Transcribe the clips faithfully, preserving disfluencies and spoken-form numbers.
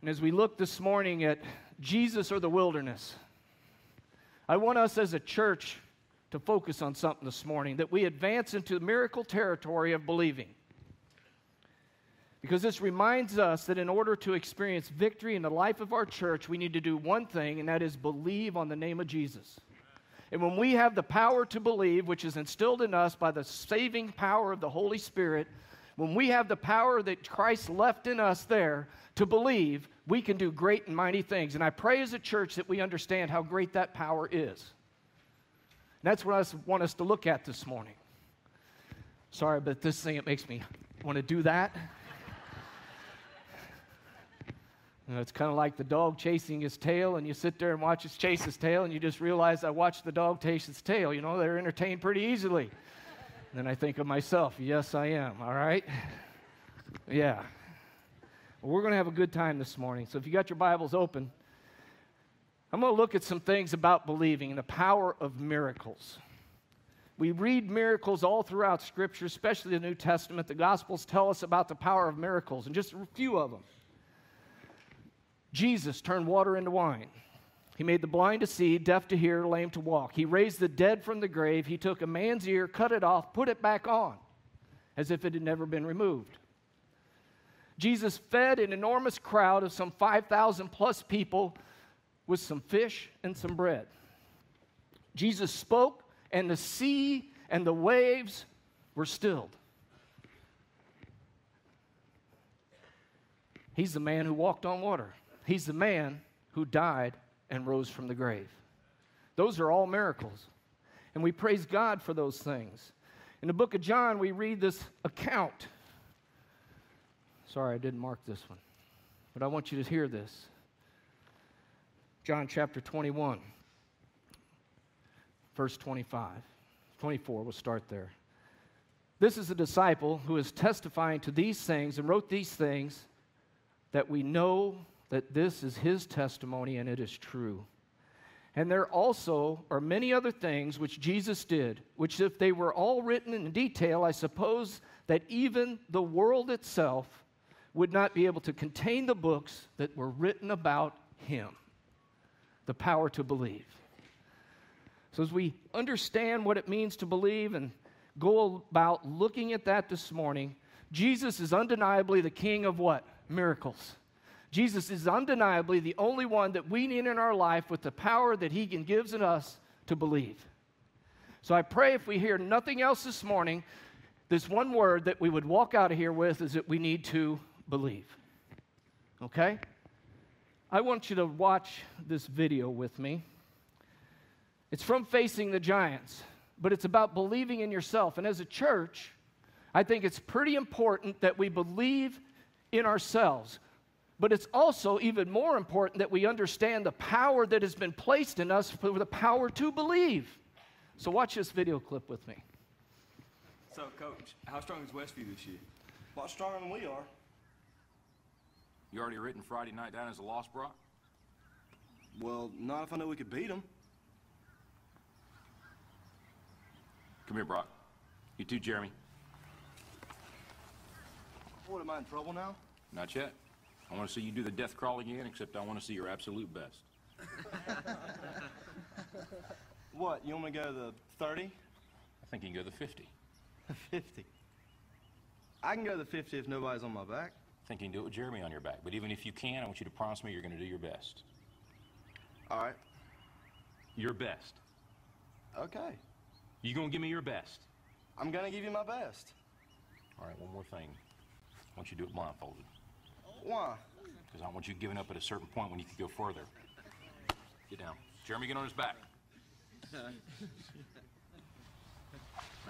And as we look this morning at Jesus or the wilderness, I want us as a church to focus on something this morning, that we advance into the miracle territory of believing. Because this reminds us that in order to experience victory in the life of our church, we need to do one thing, and that is believe on the name of Jesus. And when we have the power to believe, which is instilled in us by the saving power of the Holy Spirit, when we have the power that Christ left in us there to believe, we can do great and mighty things. And I pray as a church that we understand how great that power is. And that's what I want us to look at this morning. Sorry, but this thing, it makes me want to do that. You know, it's kind of like the dog chasing his tail, and you sit there and watch it chase his tail, and you just realize I watched the dog chase its tail. You know, they're entertained pretty easily. And then I think of myself, yes, I am, all right? Yeah. Well, we're going to have a good time this morning. So if you got your Bibles open, I'm going to look at some things about believing and the power of miracles. We read miracles all throughout Scripture, especially the New Testament. The Gospels tell us about the power of miracles, and just a few of them. Jesus turned water into wine. He made the blind to see, deaf to hear, lame to walk. He raised the dead from the grave. He took a man's ear, cut it off, put it back on, as if it had never been removed. Jesus fed an enormous crowd of some five thousand plus people with some fish and some bread. Jesus spoke, and the sea and the waves were stilled. He's the man who walked on water. He's the man who died and rose from the grave. Those are all miracles, and we praise God for those things. In the book of John, we read this account. Sorry, I didn't mark this one, but I want you to hear this. John chapter twenty-one, verse twenty-five, twenty-four, we'll start there. This is a disciple who is testifying to these things and wrote these things that we know that this is his testimony, and it is true. And there also are many other things which Jesus did, which if they were all written in detail, I suppose that even the world itself would not be able to contain the books that were written about him. The power to believe. So as we understand what it means to believe and go about looking at that this morning, Jesus is undeniably the king of what? Miracles. Jesus is undeniably the only one that we need in our life with the power that he can gives in us to believe. So I pray if we hear nothing else this morning, this one word that we would walk out of here with is that we need to believe. Okay? I want you to watch this video with me. It's from Facing the Giants, but it's about believing in yourself. And as a church, I think it's pretty important that we believe in ourselves. But it's also even more important that we understand the power that has been placed in us for the power to believe. So watch this video clip with me. So, Coach, how strong is Westview this year? A lot stronger than we are. You already written Friday night down as a loss, Brock? Well, not if I know we could beat them. Come here, Brock. You too, Jeremy. What, am I in trouble now? Not yet. I want to see you do the death crawl again, except I want to see your absolute best. What, you want me to go to the thirty? I think you can go to the fifty. fifty? I can go to the fifty if nobody's on my back. I think you can do it with Jeremy on your back. But even if you can, I want you to promise me you're going to do your best. All right. Your best. Okay. You going to give me your best? I'm going to give you my best. All right, one more thing. I want you to do it blindfolded. Why? Because I want you giving up at a certain point when you could go further. Get down. Jeremy, get on his back. I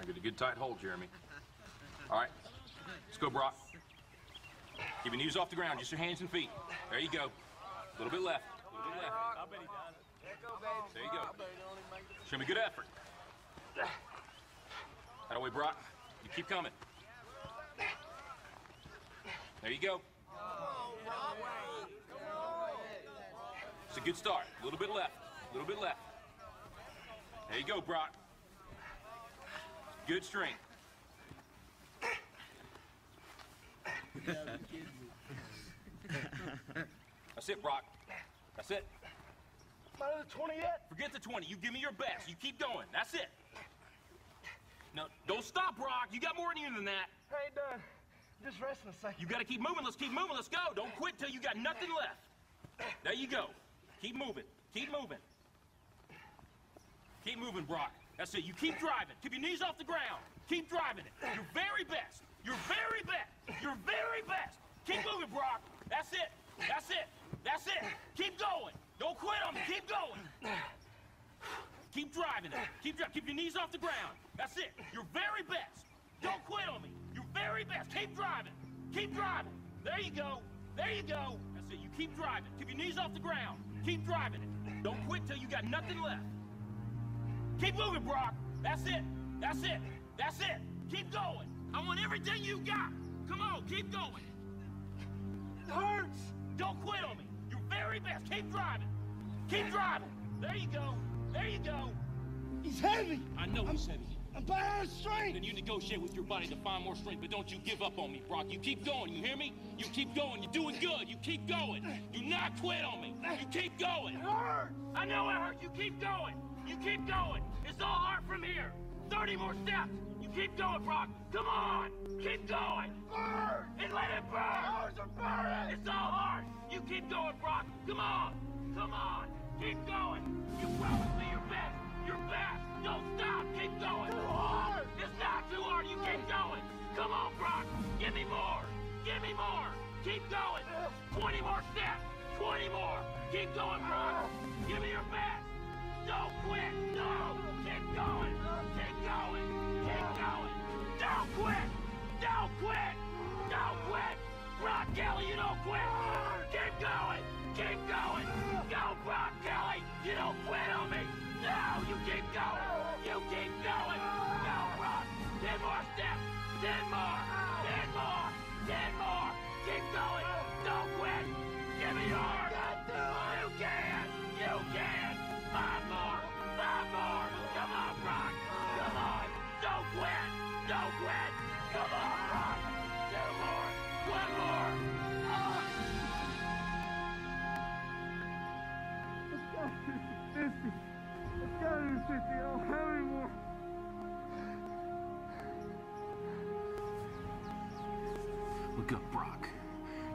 get a good tight hold, Jeremy. All right. Let's go, Brock. Keep your knees off the ground, just your hands and feet. There you go. A little bit left. A little bit left. I bet he does it. There you go. Show me good effort. Out of the way, Brock. You keep coming. There you go. It's a good start. A little bit left. A little bit left. There you go, Brock. Good strength. That's it, Brock. That's it. Not at the twenty yet? Forget the twenty. You give me your best. You keep going. That's it. No, don't stop, Brock. You got more in you than that. I ain't done. I'm just resting a second. You got to keep moving. Let's keep moving. Let's go. Don't quit till you got nothing left. There you go. Keep moving. Keep moving. Keep moving, Brock. That's it. You keep driving. Keep your knees off the ground. Keep driving it. Your very best. Your very best. Your very best. Keep moving, Brock. That's it. That's it. That's it. Keep going. Don't quit on me. Keep going. Keep driving it. Keep driving. Keep your knees off the ground. That's it. Your very best. Don't quit on me. Your very best. Keep driving. Keep driving. There you go. There you go. That's it. You keep driving. Keep your knees off the ground. Keep driving it. Don't quit till you got nothing left. Keep moving, Brock. That's it. That's it. That's it. Keep going. I want everything you got. Come on. Keep going. It hurts. Don't quit on me. Your very best. Keep driving. Keep driving. There you go. There you go. He's heavy. I know I'm, he's heavy. I'm by our strength. Then you negotiate with your body to find more strength, but don't you give up on me, Brock. You keep going. You hear me? You keep going. You're doing good. You keep going. Do not quit on me. You keep going. It hurts. I know it hurts. You keep going. You keep going. It's all hard from here. thirty more steps. You keep going, Brock. Come on. Keep going. Burn. And let it burn. Ours are burning. It's all hard. You keep going, Brock. Come on. Come on. Keep going. You promised me your best. Your best. Don't stop. Keep going. Too hard. It's not too hard. You keep going. Come on, Brock. Give me more. Give me more. Keep going. twenty more steps. twenty more. Keep going, Brock. Give me your best. Don't quit. No. Keep going. Keep going. Keep going. Don't quit. Don't quit. Don't quit. Brock Kelly, you don't quit. Keep going. Keep going. Go, Brock Kelly. You don't quit on me. No, you keep going. You keep going. Go, Brock. Ten more steps. Ten more. Ten more. Ten more. Keep going. Don't quit. Give me yours. You can. You can. Five more. Five more. Come on, Brock. Come on. Don't quit. Don't quit. Come on, Brock. Two more. One more. Oh. Let's go to fifty. Let's go to fifty. I don't have any more. Look up, Brock.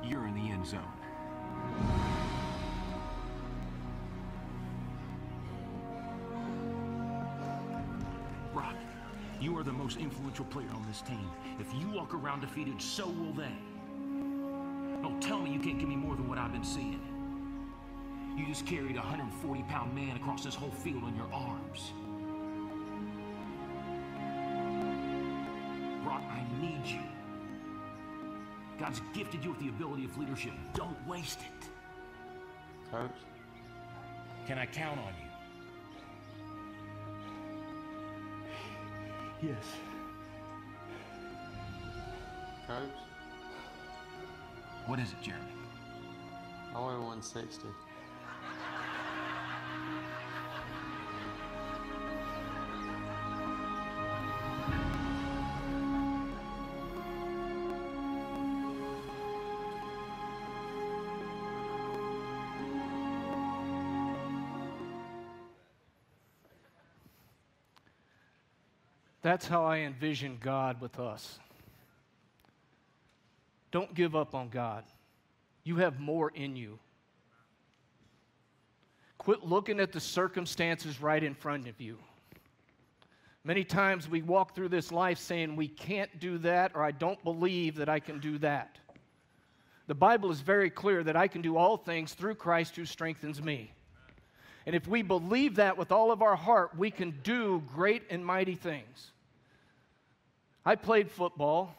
You're in the end zone. You are the most influential player on this team. If you walk around defeated, so will they. Don't tell me you can't give me more than what I've been seeing. You just carried a one hundred forty pound man across this whole field in your arms. Brock, I need you. God's gifted you with the ability of leadership. Don't waste it. Coach? Can I count on you? Yes. Coach? What is it, Jeremy? I want one sixty. That's how I envision God with us. Don't give up on God. You have more in you. Quit looking at the circumstances right in front of you. Many times we walk through this life saying we can't do that, or I don't believe that I can do that. The Bible is very clear that I can do all things through Christ who strengthens me. And if we believe that with all of our heart, we can do great and mighty things. I played football,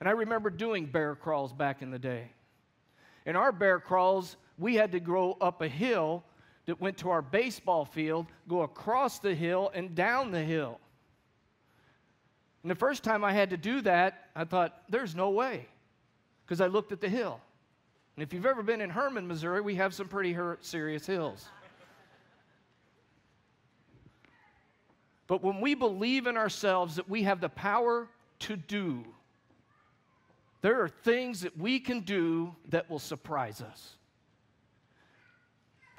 and I remember doing bear crawls back in the day. In our bear crawls, we had to go up a hill that went to our baseball field, go across the hill and down the hill. And the first time I had to do that, I thought, there's no way, because I looked at the hill. And if you've ever been in Herman, Missouri, we have some pretty serious hills. But when we believe in ourselves that we have the power to do, there are things that we can do that will surprise us.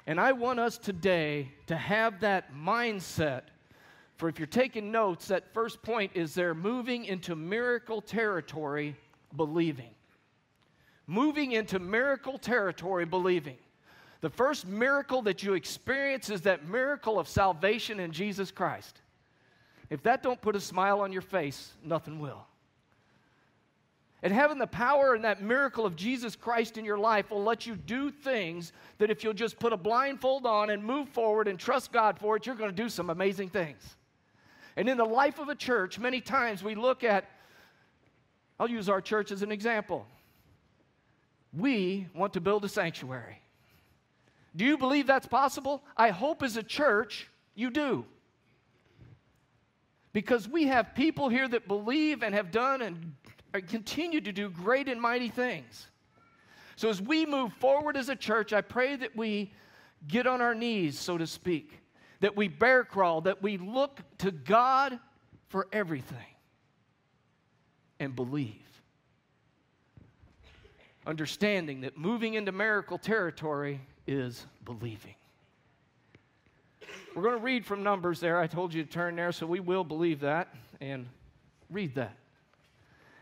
And I want us today to have that mindset. For if you're taking notes, that first point is they're moving into miracle territory, believing. Moving into miracle territory, believing. The first miracle that you experience is that miracle of salvation in Jesus Christ. If that don't put a smile on your face, nothing will. And having the power and that miracle of Jesus Christ in your life will let you do things that if you'll just put a blindfold on and move forward and trust God for it, you're going to do some amazing things. And in the life of a church, many times we look at, I'll use our church as an example. We want to build a sanctuary. Do you believe that's possible? I hope as a church you do. Because we have people here that believe and have done and continue to do great and mighty things. So as we move forward as a church, I pray that we get on our knees, so to speak, that we bear crawl, that we look to God for everything and believe. Understanding that moving into miracle territory is believing. We're going to read from Numbers there. I told you to turn there, so we will believe that and read that.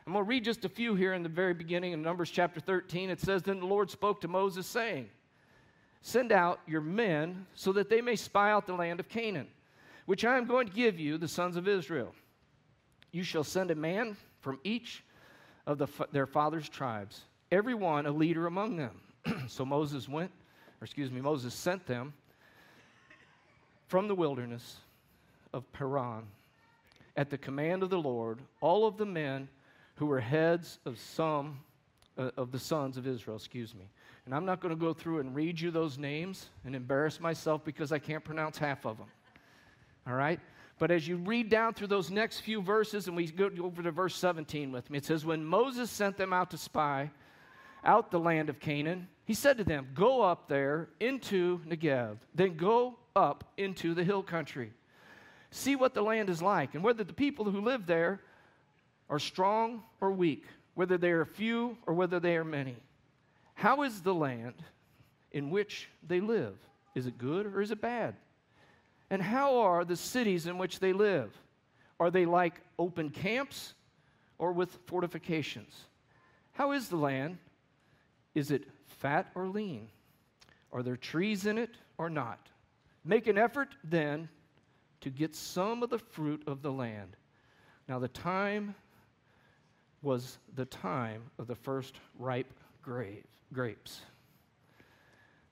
I'm going to read just a few here in the very beginning of Numbers chapter thirteen. It says, Then the Lord spoke to Moses, saying, Send out your men so that they may spy out the land of Canaan, which I am going to give you, the sons of Israel. You shall send a man from each of the, their father's tribes, every one a leader among them. So Moses went, or excuse me, Moses sent them from the wilderness of Paran at the command of the Lord, all of the men who were heads of some uh, of the sons of Israel, excuse me. And I'm not going to go through and read you those names and embarrass myself because I can't pronounce half of them. All right? But as you read down through those next few verses, and we go over to verse seventeen with me, it says, When Moses sent them out to spy out the land of Canaan, he said to them, Go up there into Negev, then go up into the hill country. See what the land is like, and whether the people who live there are strong or weak, whether they are few or whether they are many. How is the land in which they live? Is it good or is it bad? And how are the cities in which they live? Are they like open camps or with fortifications? How is the land? Is it fat or lean? Are there trees in it or not? Make an effort then to get some of the fruit of the land. Now the time was the time of the first ripe grave, grapes.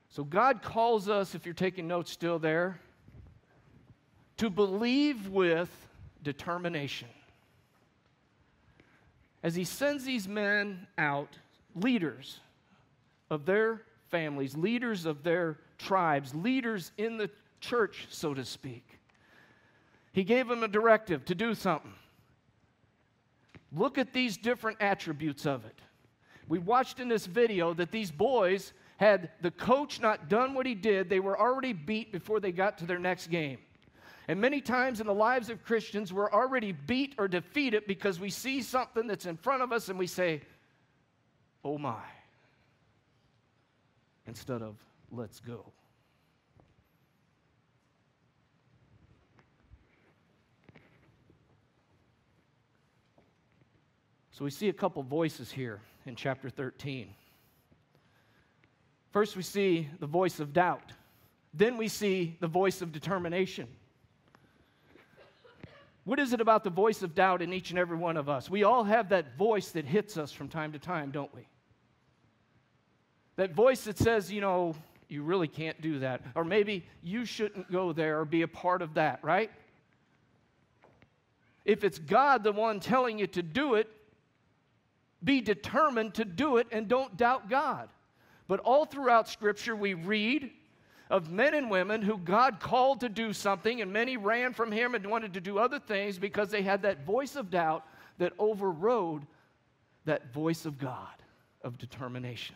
So God calls us, if you're taking notes still there, to believe with determination. As he sends these men out, leaders of their families, leaders of their tribes, leaders in the church, so to speak, he gave them a directive to do something. Look at these different attributes of it. We watched in this video that these boys, had the coach not done what he did, they were already beat before they got to their next game. And many times in the lives of Christians, we're already beat or defeated because we see something that's in front of us and we say, oh my, instead of let's go. So we see a couple voices here in chapter thirteen. First we see the voice of doubt. Then we see the voice of determination. What is it about the voice of doubt in each and every one of us? We all have that voice that hits us from time to time, don't we? That voice that says, you know, you really can't do that. Or maybe you shouldn't go there or be a part of that, right? If it's God the one telling you to do it, be determined to do it and don't doubt God. But all throughout Scripture we read of men and women who God called to do something, and many ran from him and wanted to do other things because they had that voice of doubt that overrode that voice of God, of determination.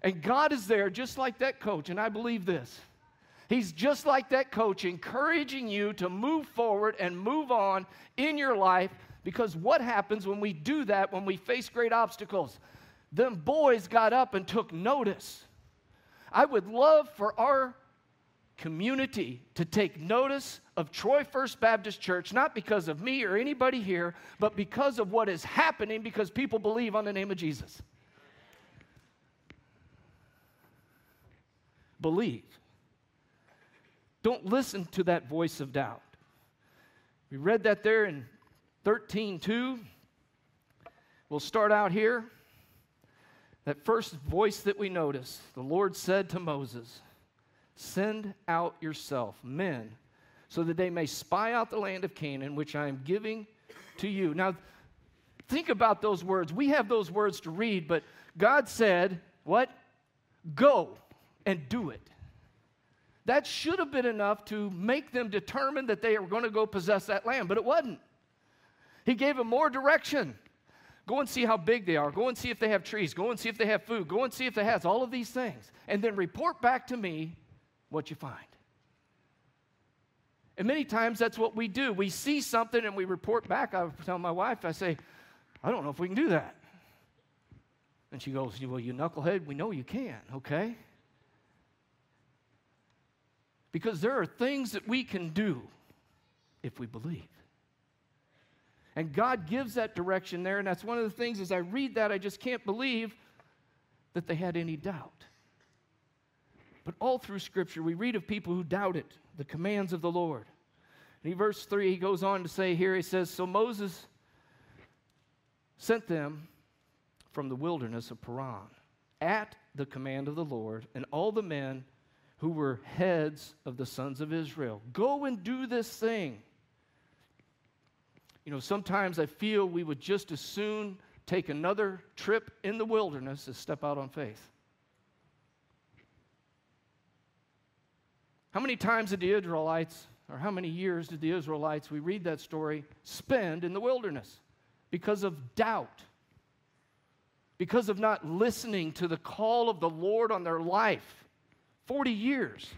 And God is there just like that coach, and I believe this. He's just like that coach encouraging you to move forward and move on in your life. Because what happens when we do that, when we face great obstacles? Them boys got up and took notice. I would love for our community to take notice of Troy First Baptist Church, not because of me or anybody here, but because of what is happening because people believe on the name of Jesus. Believe. Don't listen to that voice of doubt. We read that there in thirteen two. We'll start out here. That first voice that we notice, the Lord said to Moses, "Send out yourself men so that they may spy out the land of Canaan, which I am giving to you." Now, think about those words. We have those words to read, but God said, what? Go and do it. That should have been enough to make them determine that they were going to go possess that land, but it wasn't. He gave them more direction. Go and see how big they are. Go and see if they have trees. Go and see if they have food. Go and see if they have all of these things. And then report back to me what you find. And many times that's what we do. We see something and we report back. I tell my wife, I say, I don't know if we can do that. And she goes, well, you knucklehead, we know you can, okay? Because there are things that we can do if we believe. And God gives that direction there, and that's one of the things as I read that, I just can't believe that they had any doubt. But all through Scripture, we read of people who doubted the commands of the Lord. And in verse three, he goes on to say here, he says, so Moses sent them from the wilderness of Paran at the command of the Lord, and all the men who were heads of the sons of Israel. Go and do this thing. You know, sometimes I feel we would just as soon take another trip in the wilderness as step out on faith. How many times did the Israelites, or how many years did the Israelites, we read that story, spend in the wilderness because of doubt, because of not listening to the call of the Lord on their life? forty years.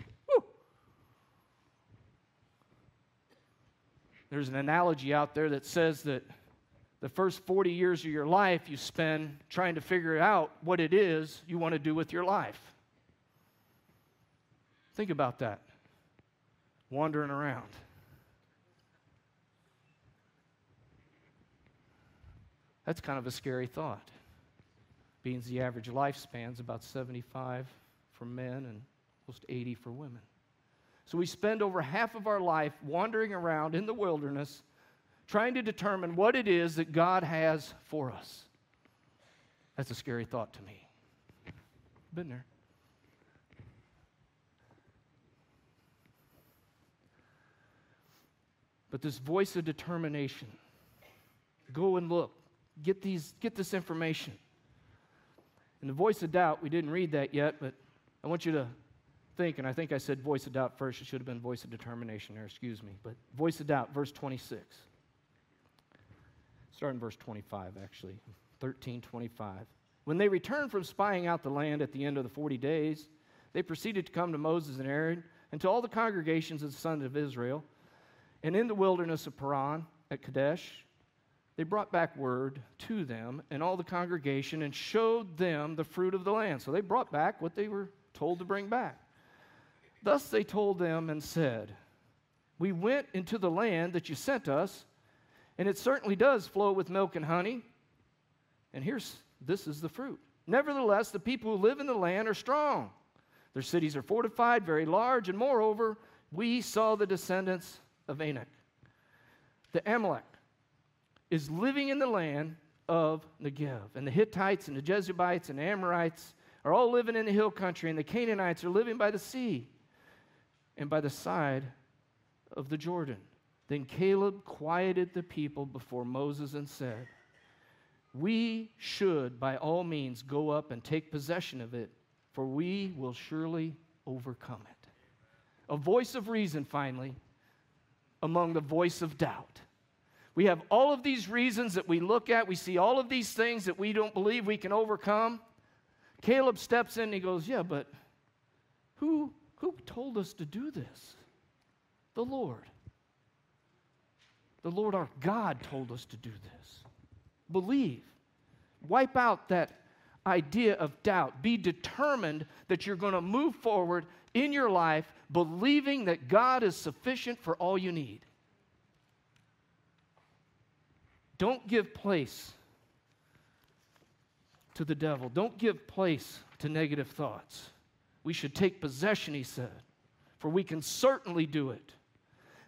There's an analogy out there that says that the first forty years of your life you spend trying to figure out what it is you want to do with your life. Think about that. Wandering around. That's kind of a scary thought. Being the average lifespan is about seventy-five for men and almost eighty for women. So we spend over half of our life wandering around in the wilderness trying to determine what it is that God has for us. That's a scary thought to me. Been there. But this voice of determination, go and look, get these, get this information. And the voice of doubt, we didn't read that yet, but I want you to think, and I think I said voice of doubt first. It should have been voice of determination there, excuse me. But voice of doubt, verse twenty-six. Starting verse twenty-five, actually. thirteen twenty-five. When they returned from spying out the land at the end of the forty days, they proceeded to come to Moses and Aaron and to all the congregations of the sons of Israel. And in the wilderness of Paran at Kadesh, they brought back word to them and all the congregation and showed them the fruit of the land. So they brought back what they were told to bring back. Thus they told them and said, we went into the land that you sent us, and it certainly does flow with milk and honey. And here's, this is the fruit. Nevertheless, the people who live in the land are strong. Their cities are fortified, very large, and moreover, we saw the descendants of Anak. The Amalek is living in the land of Negev, and the Hittites and the Jebusites and the Amorites are all living in the hill country, and the Canaanites are living by the sea and by the side of the Jordan. Then Caleb quieted the people before Moses and said, we should by all means go up and take possession of it, for we will surely overcome it. A voice of reason, finally, among the voice of doubt. We have all of these reasons that we look at. We see all of these things that we don't believe we can overcome. Caleb steps in and he goes, yeah, but who... who told us to do this? The Lord. The Lord our God told us to do this. Believe. Wipe out that idea of doubt. Be determined that you're going to move forward in your life believing that God is sufficient for all you need. Don't give place to the devil. Don't give place to negative thoughts. We should take possession, he said, for we can certainly do it.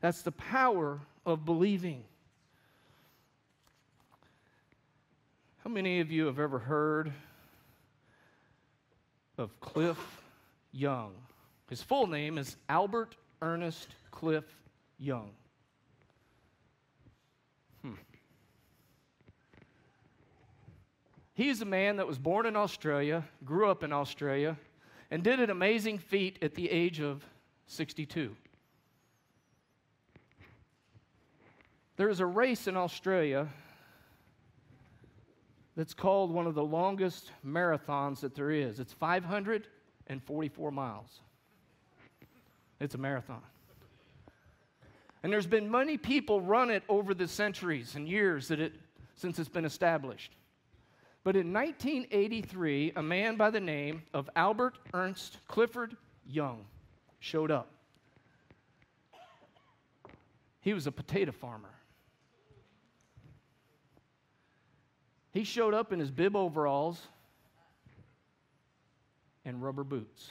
That's the power of believing. How many of you have ever heard of Cliff Young? His full name is Albert Ernest Cliff Young. Hmm. He's a man that was born in Australia, grew up in Australia, and did an amazing feat at the age of sixty-two. There is a race in Australia that's called one of the longest marathons that there is. It's five hundred forty-four miles. It's a marathon. And there's been many people run it over the centuries and years that it, since it's been established. But in nineteen eighty-three, a man by the name of Albert Ernest Clifford Young showed up. He was a potato farmer. He showed up in his bib overalls and rubber boots.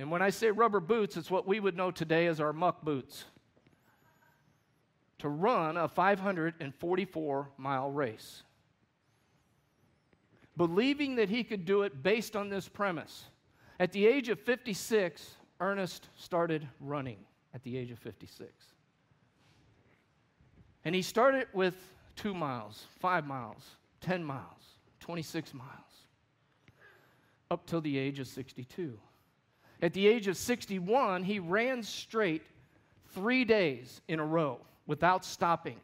And when I say rubber boots, it's what we would know today as our muck boots. To run a five hundred forty-four mile race. Believing that he could do it based on this premise. At the age of fifty-six, Ernest started running at the age of fifty-six. And he started with two miles, five miles, ten miles, twenty-six miles, up till the age of sixty-two. At the age of sixty-one, he ran straight three days in a row without stopping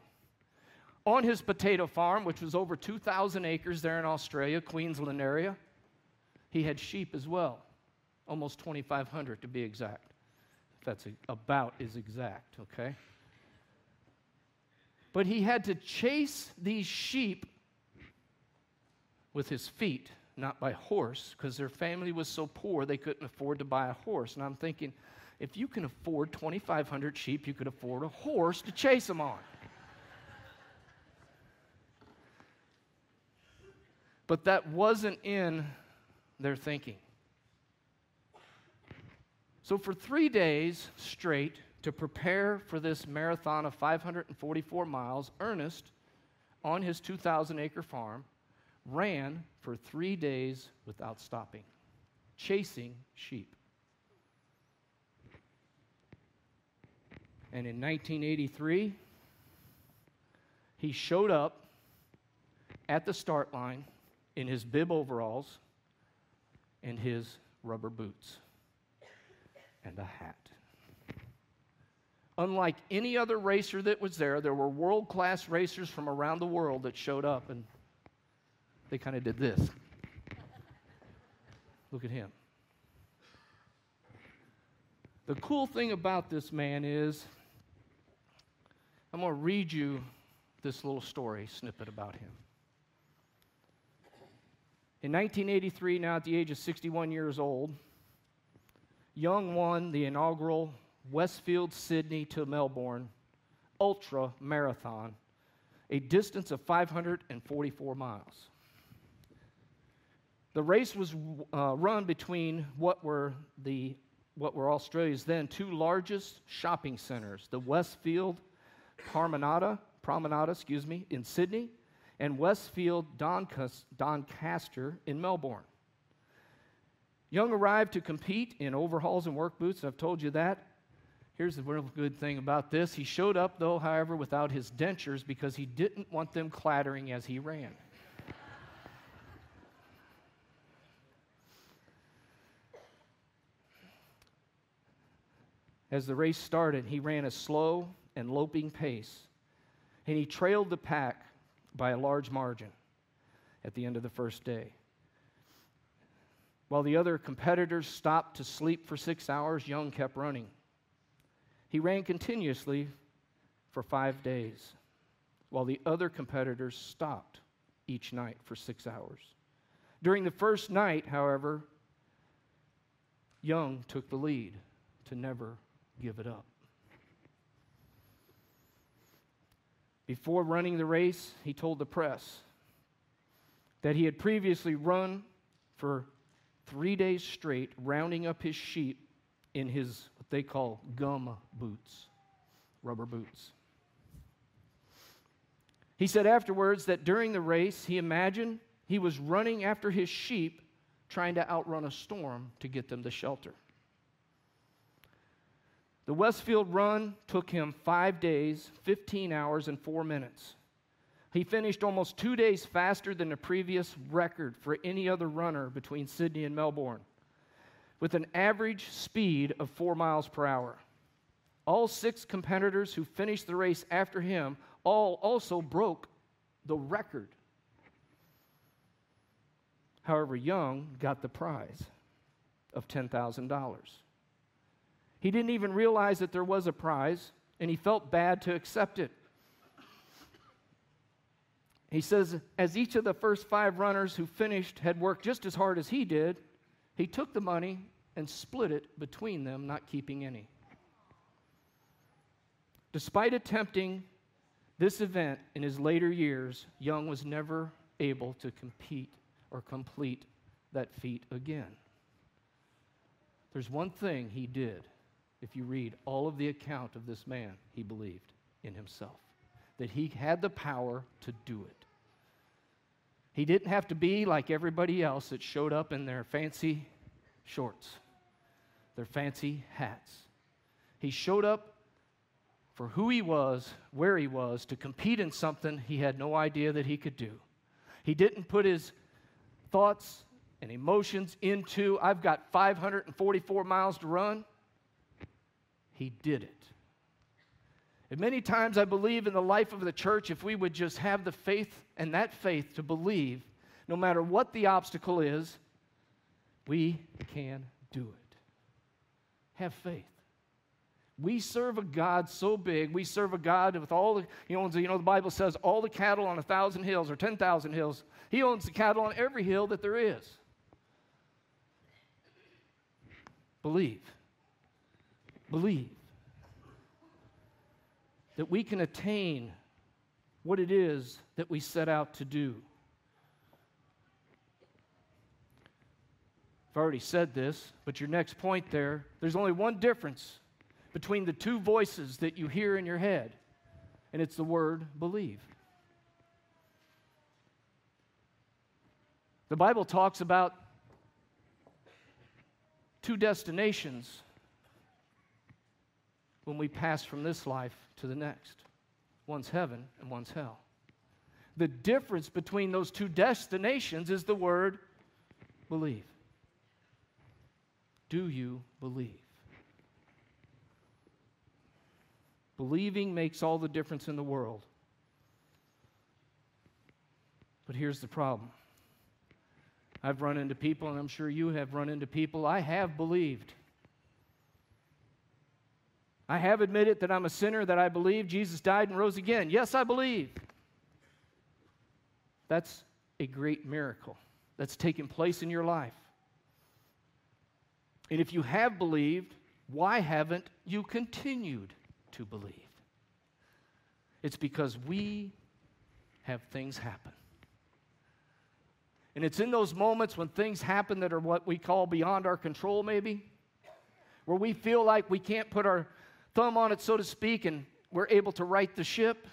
on his potato farm, which was over two thousand acres there in Australia, Queensland area. He had sheep as well, almost twenty-five hundred to be exact. If that's about is exact, okay? But he had to chase these sheep with his feet, not by horse, because their family was so poor they couldn't afford to buy a horse. And I'm thinking, if you can afford twenty-five hundred sheep, you could afford a horse to chase them on. But that wasn't in their thinking. So for three days straight, to prepare for this marathon of five hundred forty-four miles, Ernest, on his two thousand acre farm, ran for three days without stopping, chasing sheep. And in nineteen eighty-three, he showed up at the start line in his bib overalls and his rubber boots and a hat. Unlike any other racer that was there, there were world-class racers from around the world that showed up, and they kind of did this. Look at him. The cool thing about this man is, I'm going to read you this little story snippet about him. In nineteen eighty-three, now at the age of sixty-one years old, Young won the inaugural Westfield Sydney to Melbourne Ultra Marathon, a distance of five hundred forty-four miles. The race was uh, run between what were, the, what were Australia's then two largest shopping centers, the Westfield Promenade, Promenade, excuse me, in Sydney, and Westfield Doncaster in Melbourne. Young arrived to compete in overhauls and work boots, I've told you that. Here's the real good thing about this. He showed up, though, however, without his dentures because he didn't want them clattering as he ran. As the race started, he ran a slow and loping pace, and he trailed the pack by a large margin at the end of the first day. While the other competitors stopped to sleep for six hours, Young kept running. He ran continuously for five days, while the other competitors stopped each night for six hours. During the first night, however, Young took the lead to never give it up. Before running the race, he told the press that he had previously run for three days straight, rounding up his sheep in his, what they call, gum boots, rubber boots. He said afterwards that during the race, he imagined he was running after his sheep, trying to outrun a storm to get them to shelter. The Westfield run took him five days, fifteen hours, and four minutes. He finished almost two days faster than the previous record for any other runner between Sydney and Melbourne, with an average speed of four miles per hour. All six competitors who finished the race after him all also broke the record. However, Young got the prize of ten thousand dollars. He didn't even realize that there was a prize, and he felt bad to accept it. He says, as each of the first five runners who finished had worked just as hard as he did, he took the money and split it between them, not keeping any. Despite attempting this event in his later years, Young was never able to compete or complete that feat again. There's one thing he did. If you read all of the account of this man, he believed in himself, that he had the power to do it. He didn't have to be like everybody else that showed up in their fancy shorts, their fancy hats. He showed up for who he was, where he was, to compete in something he had no idea that he could do. He didn't put his thoughts and emotions into, I've got five hundred forty-four miles to run. He did it. And many times I believe in the life of the church, if we would just have the faith and that faith to believe, no matter what the obstacle is, we can do it. Have faith. We serve a God so big. We serve a God with all the, he owns, you know, the Bible says all the cattle on a thousand hills or ten thousand hills. He owns the cattle on every hill that there is. Believe. Believe that we can attain what it is that we set out to do. I've already said this, but your next point there, there's only one difference between the two voices that you hear in your head, and it's the word believe. The Bible talks about two destinations when we pass from this life to the next. One's heaven and one's hell. The difference between those two destinations is the word believe. Do you believe? Believing makes all the difference in the world. But here's the problem. I've run into people, and I'm sure you have run into people, I have believed. I have admitted that I'm a sinner, that I believe Jesus died and rose again. Yes, I believe. That's a great miracle that's taken place in your life. And if you have believed, why haven't you continued to believe? It's because we have things happen. And it's in those moments when things happen that are what we call beyond our control, maybe, where we feel like we can't put our thumb on it, so to speak, and we're able to right the ship,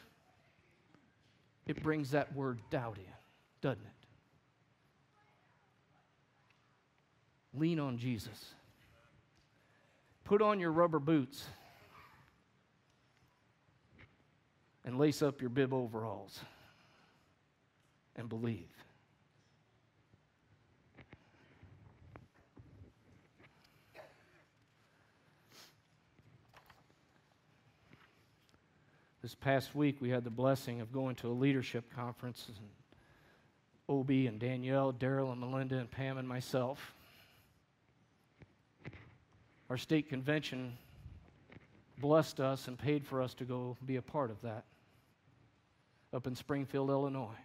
it brings that word doubt in, doesn't it? Lean on Jesus. Put on your rubber boots and lace up your bib overalls and believe. This past week, we had the blessing of going to a leadership conference, and Obi and Danielle, Daryl and Melinda and Pam and myself. Our state convention blessed us and paid for us to go be a part of that up in Springfield, Illinois.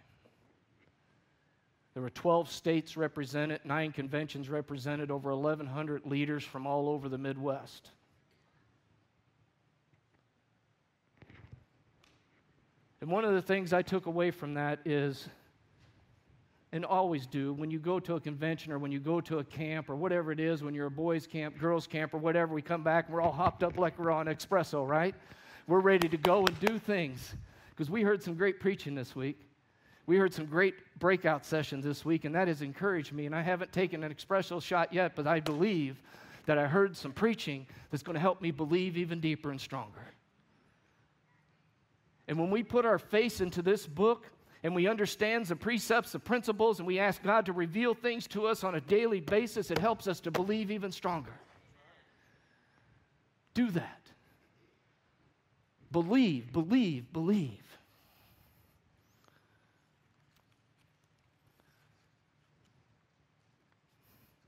There were twelve states represented, nine conventions represented, over eleven hundred leaders from all over the Midwest. And one of the things I took away from that is, and always do, when you go to a convention or when you go to a camp or whatever it is, when you're a boys' camp, girls' camp, or whatever, we come back and we're all hopped up like we're on espresso, right? We're ready to go and do things. Because we heard some great preaching this week. We heard some great breakout sessions this week, and that has encouraged me. And I haven't taken an espresso shot yet, but I believe that I heard some preaching that's going to help me believe even deeper and stronger. And when we put our face into this book and we understand the precepts, the principles, and we ask God to reveal things to us on a daily basis, it helps us to believe even stronger. Do that. Believe, believe, believe.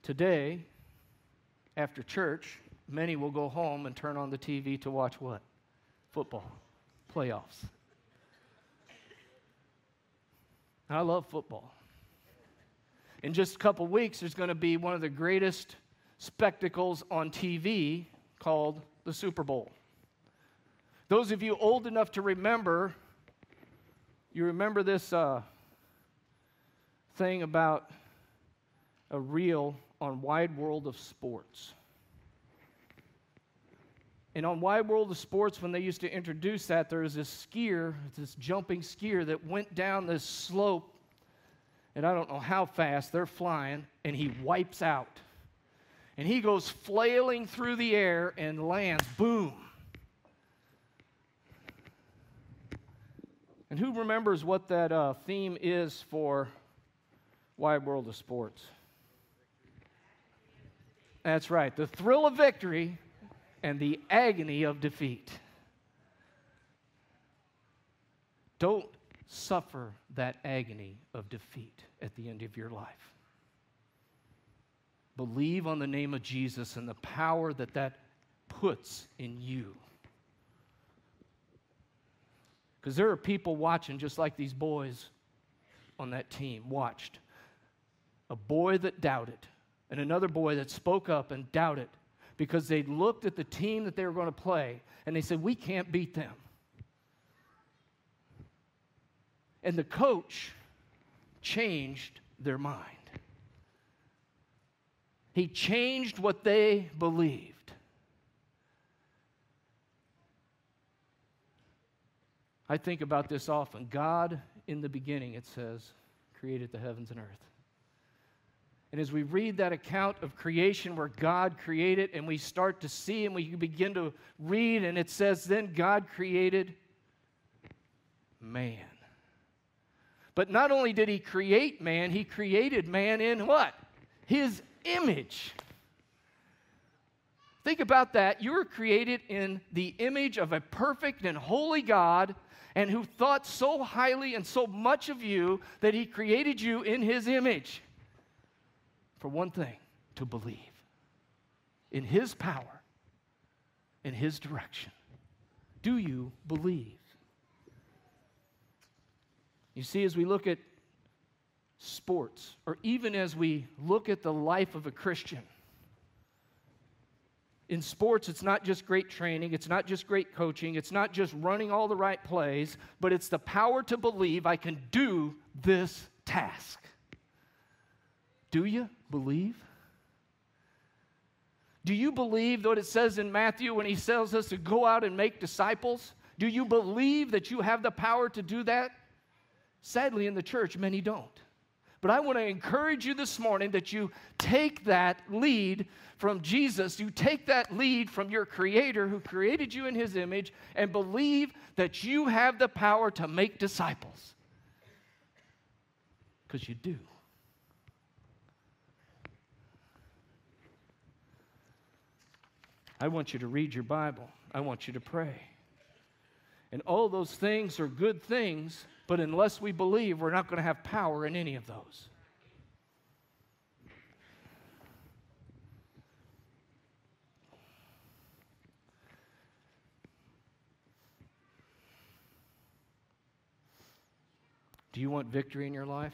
Today, after church, many will go home and turn on the T V to watch what? Football. Playoffs. I love football. In just a couple weeks, there's going to be one of the greatest spectacles on T V called the Super Bowl. Those of you old enough to remember, you remember this uh, thing about a reel on Wide World of Sports. And on Wide World of Sports, when they used to introduce that, there was this skier, this jumping skier that went down this slope, and I don't know how fast, they're flying, and he wipes out. And he goes flailing through the air and lands, boom. And who remembers what that uh, theme is for Wide World of Sports? That's right, the thrill of victory and the agony of defeat. Don't suffer that agony of defeat at the end of your life. Believe on the name of Jesus and the power that that puts in you. Because there are people watching just like these boys on that team watched. A boy that doubted and another boy that spoke up and doubted, because they looked at the team that they were going to play, and they said, we can't beat them. And the coach changed their mind. He changed what they believed. I think about this often. God, in the beginning, it says, created the heavens and earth. And as we read that account of creation where God created, and we start to see and we begin to read, and it says, then God created man. But not only did he create man, he created man in what? His image. Think about that. You were created in the image of a perfect and holy God, and who thought so highly and so much of you that he created you in his image. For one thing, to believe in his power, in his direction. Do you believe? You see, as we look at sports, or even as we look at the life of a Christian, in sports, it's not just great training, it's not just great coaching, it's not just running all the right plays, but it's the power to believe I can do this task. Do you believe? Do you believe what it says in Matthew when he tells us to go out and make disciples? Do you believe that you have the power to do that? Sadly, in the church, many don't. But I want to encourage you this morning that you take that lead from Jesus. You take that lead from your Creator who created you in his image, and believe that you have the power to make disciples. Because you do. I want you to read your Bible. I want you to pray. And all those things are good things, but unless we believe, we're not going to have power in any of those. Do you want victory in your life?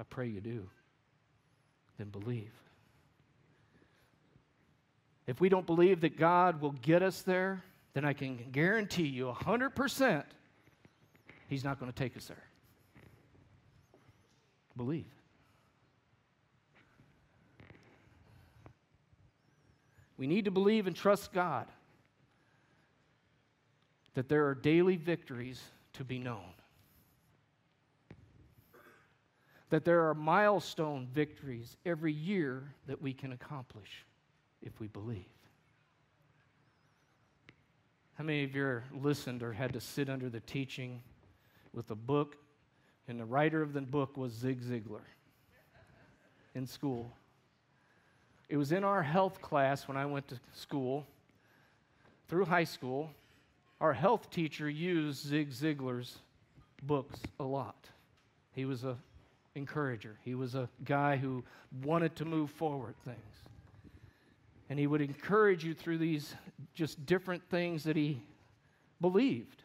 I pray you do. Then believe. If we don't believe that God will get us there, then I can guarantee you one hundred percent He's not going to take us there. Believe. We need to believe and trust God that there are daily victories to be known, that there are milestone victories every year that we can accomplish if we believe. How many of you are listened or had to sit under the teaching with a book, and the writer of the book was Zig Ziglar in school? It was in our health class when I went to school, through high school. Our health teacher used Zig Ziglar's books a lot. He was an encourager. He was a guy who wanted to move forward things. And he would encourage you through these just different things that he believed.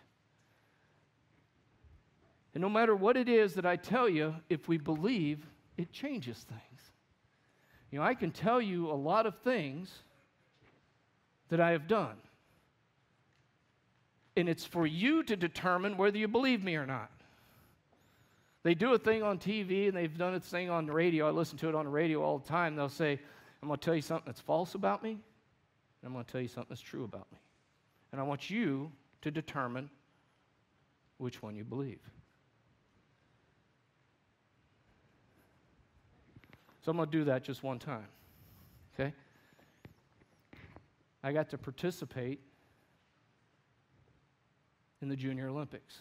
And no matter what it is that I tell you, if we believe, it changes things. You know, I can tell you a lot of things that I have done. And it's for you to determine whether you believe me or not. They do a thing on T V, and they've done a thing on the radio. I listen to it on the radio all the time. They'll say, I'm going to tell you something that's false about me, and I'm going to tell you something that's true about me. And I want you to determine which one you believe. So I'm going to do that just one time, okay? I got to participate in the Junior Olympics,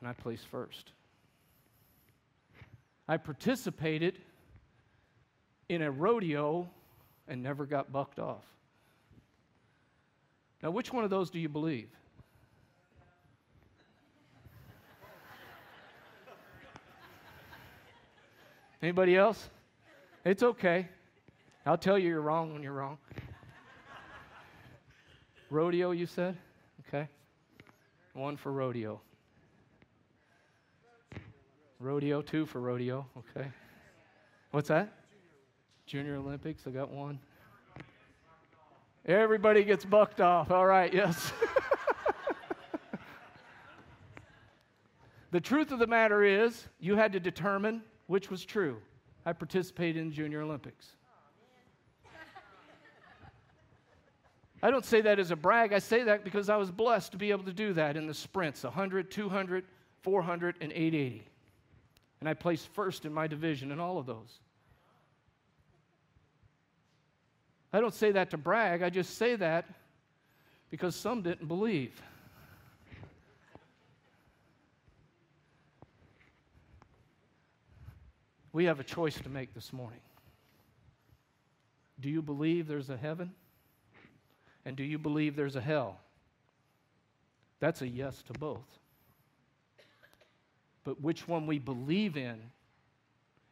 and I placed first. I participated in a rodeo and never got bucked off. Now, which one of those do you believe? Anybody else? It's okay. I'll tell you you're wrong when you're wrong. Rodeo, you said? Okay. One for rodeo. Rodeo, two for rodeo. Okay. What's that? Junior Olympics. I got one. Everybody gets bucked off. All right, yes. The truth of the matter is, you had to determine which was true. I participated in the Junior Olympics. I don't say that as a brag. I say that because I was blessed to be able to do that in the sprints, one hundred, two hundred, four hundred, and eight eighty. And I placed first in my division in all of those. I don't say that to brag. I just say that because some didn't believe. We have a choice to make this morning. Do you believe there's a heaven? And do you believe there's a hell? That's a yes to both. But which one we believe in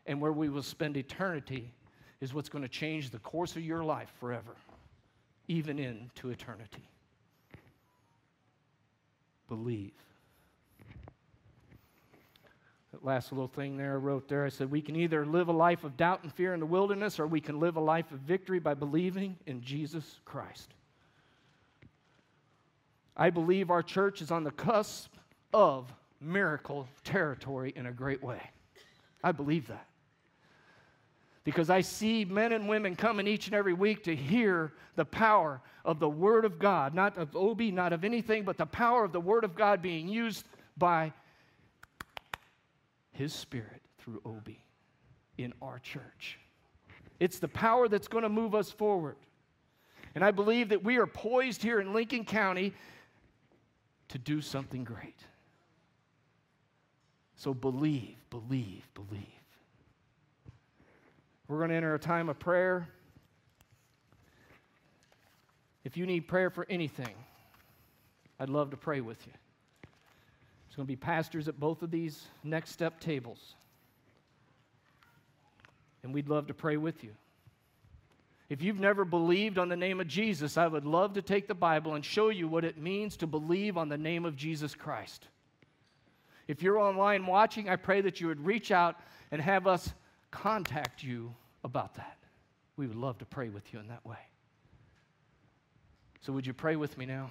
and where we will spend eternity is what's going to change the course of your life forever, even into eternity. Believe. That last little thing there I wrote there, I said, we can either live a life of doubt and fear in the wilderness, or we can live a life of victory by believing in Jesus Christ. I believe our church is on the cusp of miracle territory in a great way. I believe that. Because I see men and women coming each and every week to hear the power of the Word of God, not of O B, not of anything, but the power of the Word of God being used by His Spirit through O B in our church. It's the power that's going to move us forward. And I believe that we are poised here in Lincoln County to do something great. So believe, believe, believe. We're going to enter a time of prayer. If you need prayer for anything, I'd love to pray with you. There's going to be pastors at both of these next step tables. And we'd love to pray with you. If you've never believed on the name of Jesus, I would love to take the Bible and show you what it means to believe on the name of Jesus Christ. If you're online watching, I pray that you would reach out and have us contact you about that. We would love to pray with you in that way. So would you pray with me now?